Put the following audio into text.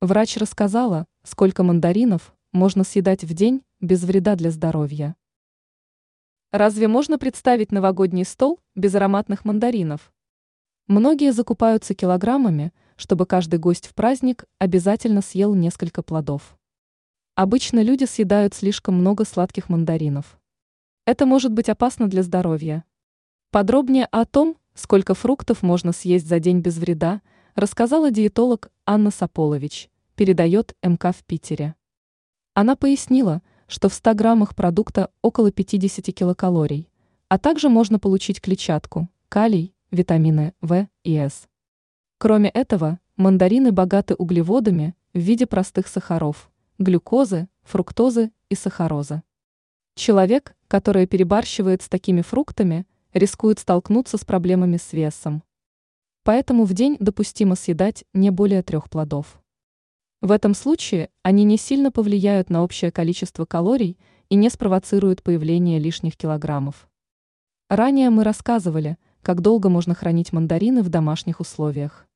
Врач рассказала, сколько мандаринов можно съедать в день без вреда для здоровья. Разве можно представить новогодний стол без ароматных мандаринов? Многие закупаются килограммами, чтобы каждый гость в праздник обязательно съел несколько плодов. Обычно люди съедают слишком много сладких мандаринов. Это может быть опасно для здоровья. Подробнее о том, сколько фруктов можно съесть за день без вреда, рассказала диетолог Анна Саполович, передает МК в Питере. Она пояснила, что в 100 граммах продукта около 50 килокалорий, а также можно получить клетчатку, калий, витамины В и С. Кроме этого, мандарины богаты углеводами в виде простых сахаров, глюкозы, фруктозы и сахарозы. Человек, который перебарщивает с такими фруктами, рискует столкнуться с проблемами с весом. Поэтому в день допустимо съедать не более 3 плодов. В этом случае они не сильно повлияют на общее количество калорий и не спровоцируют появление лишних килограммов. Ранее мы рассказывали, как долго можно хранить мандарины в домашних условиях.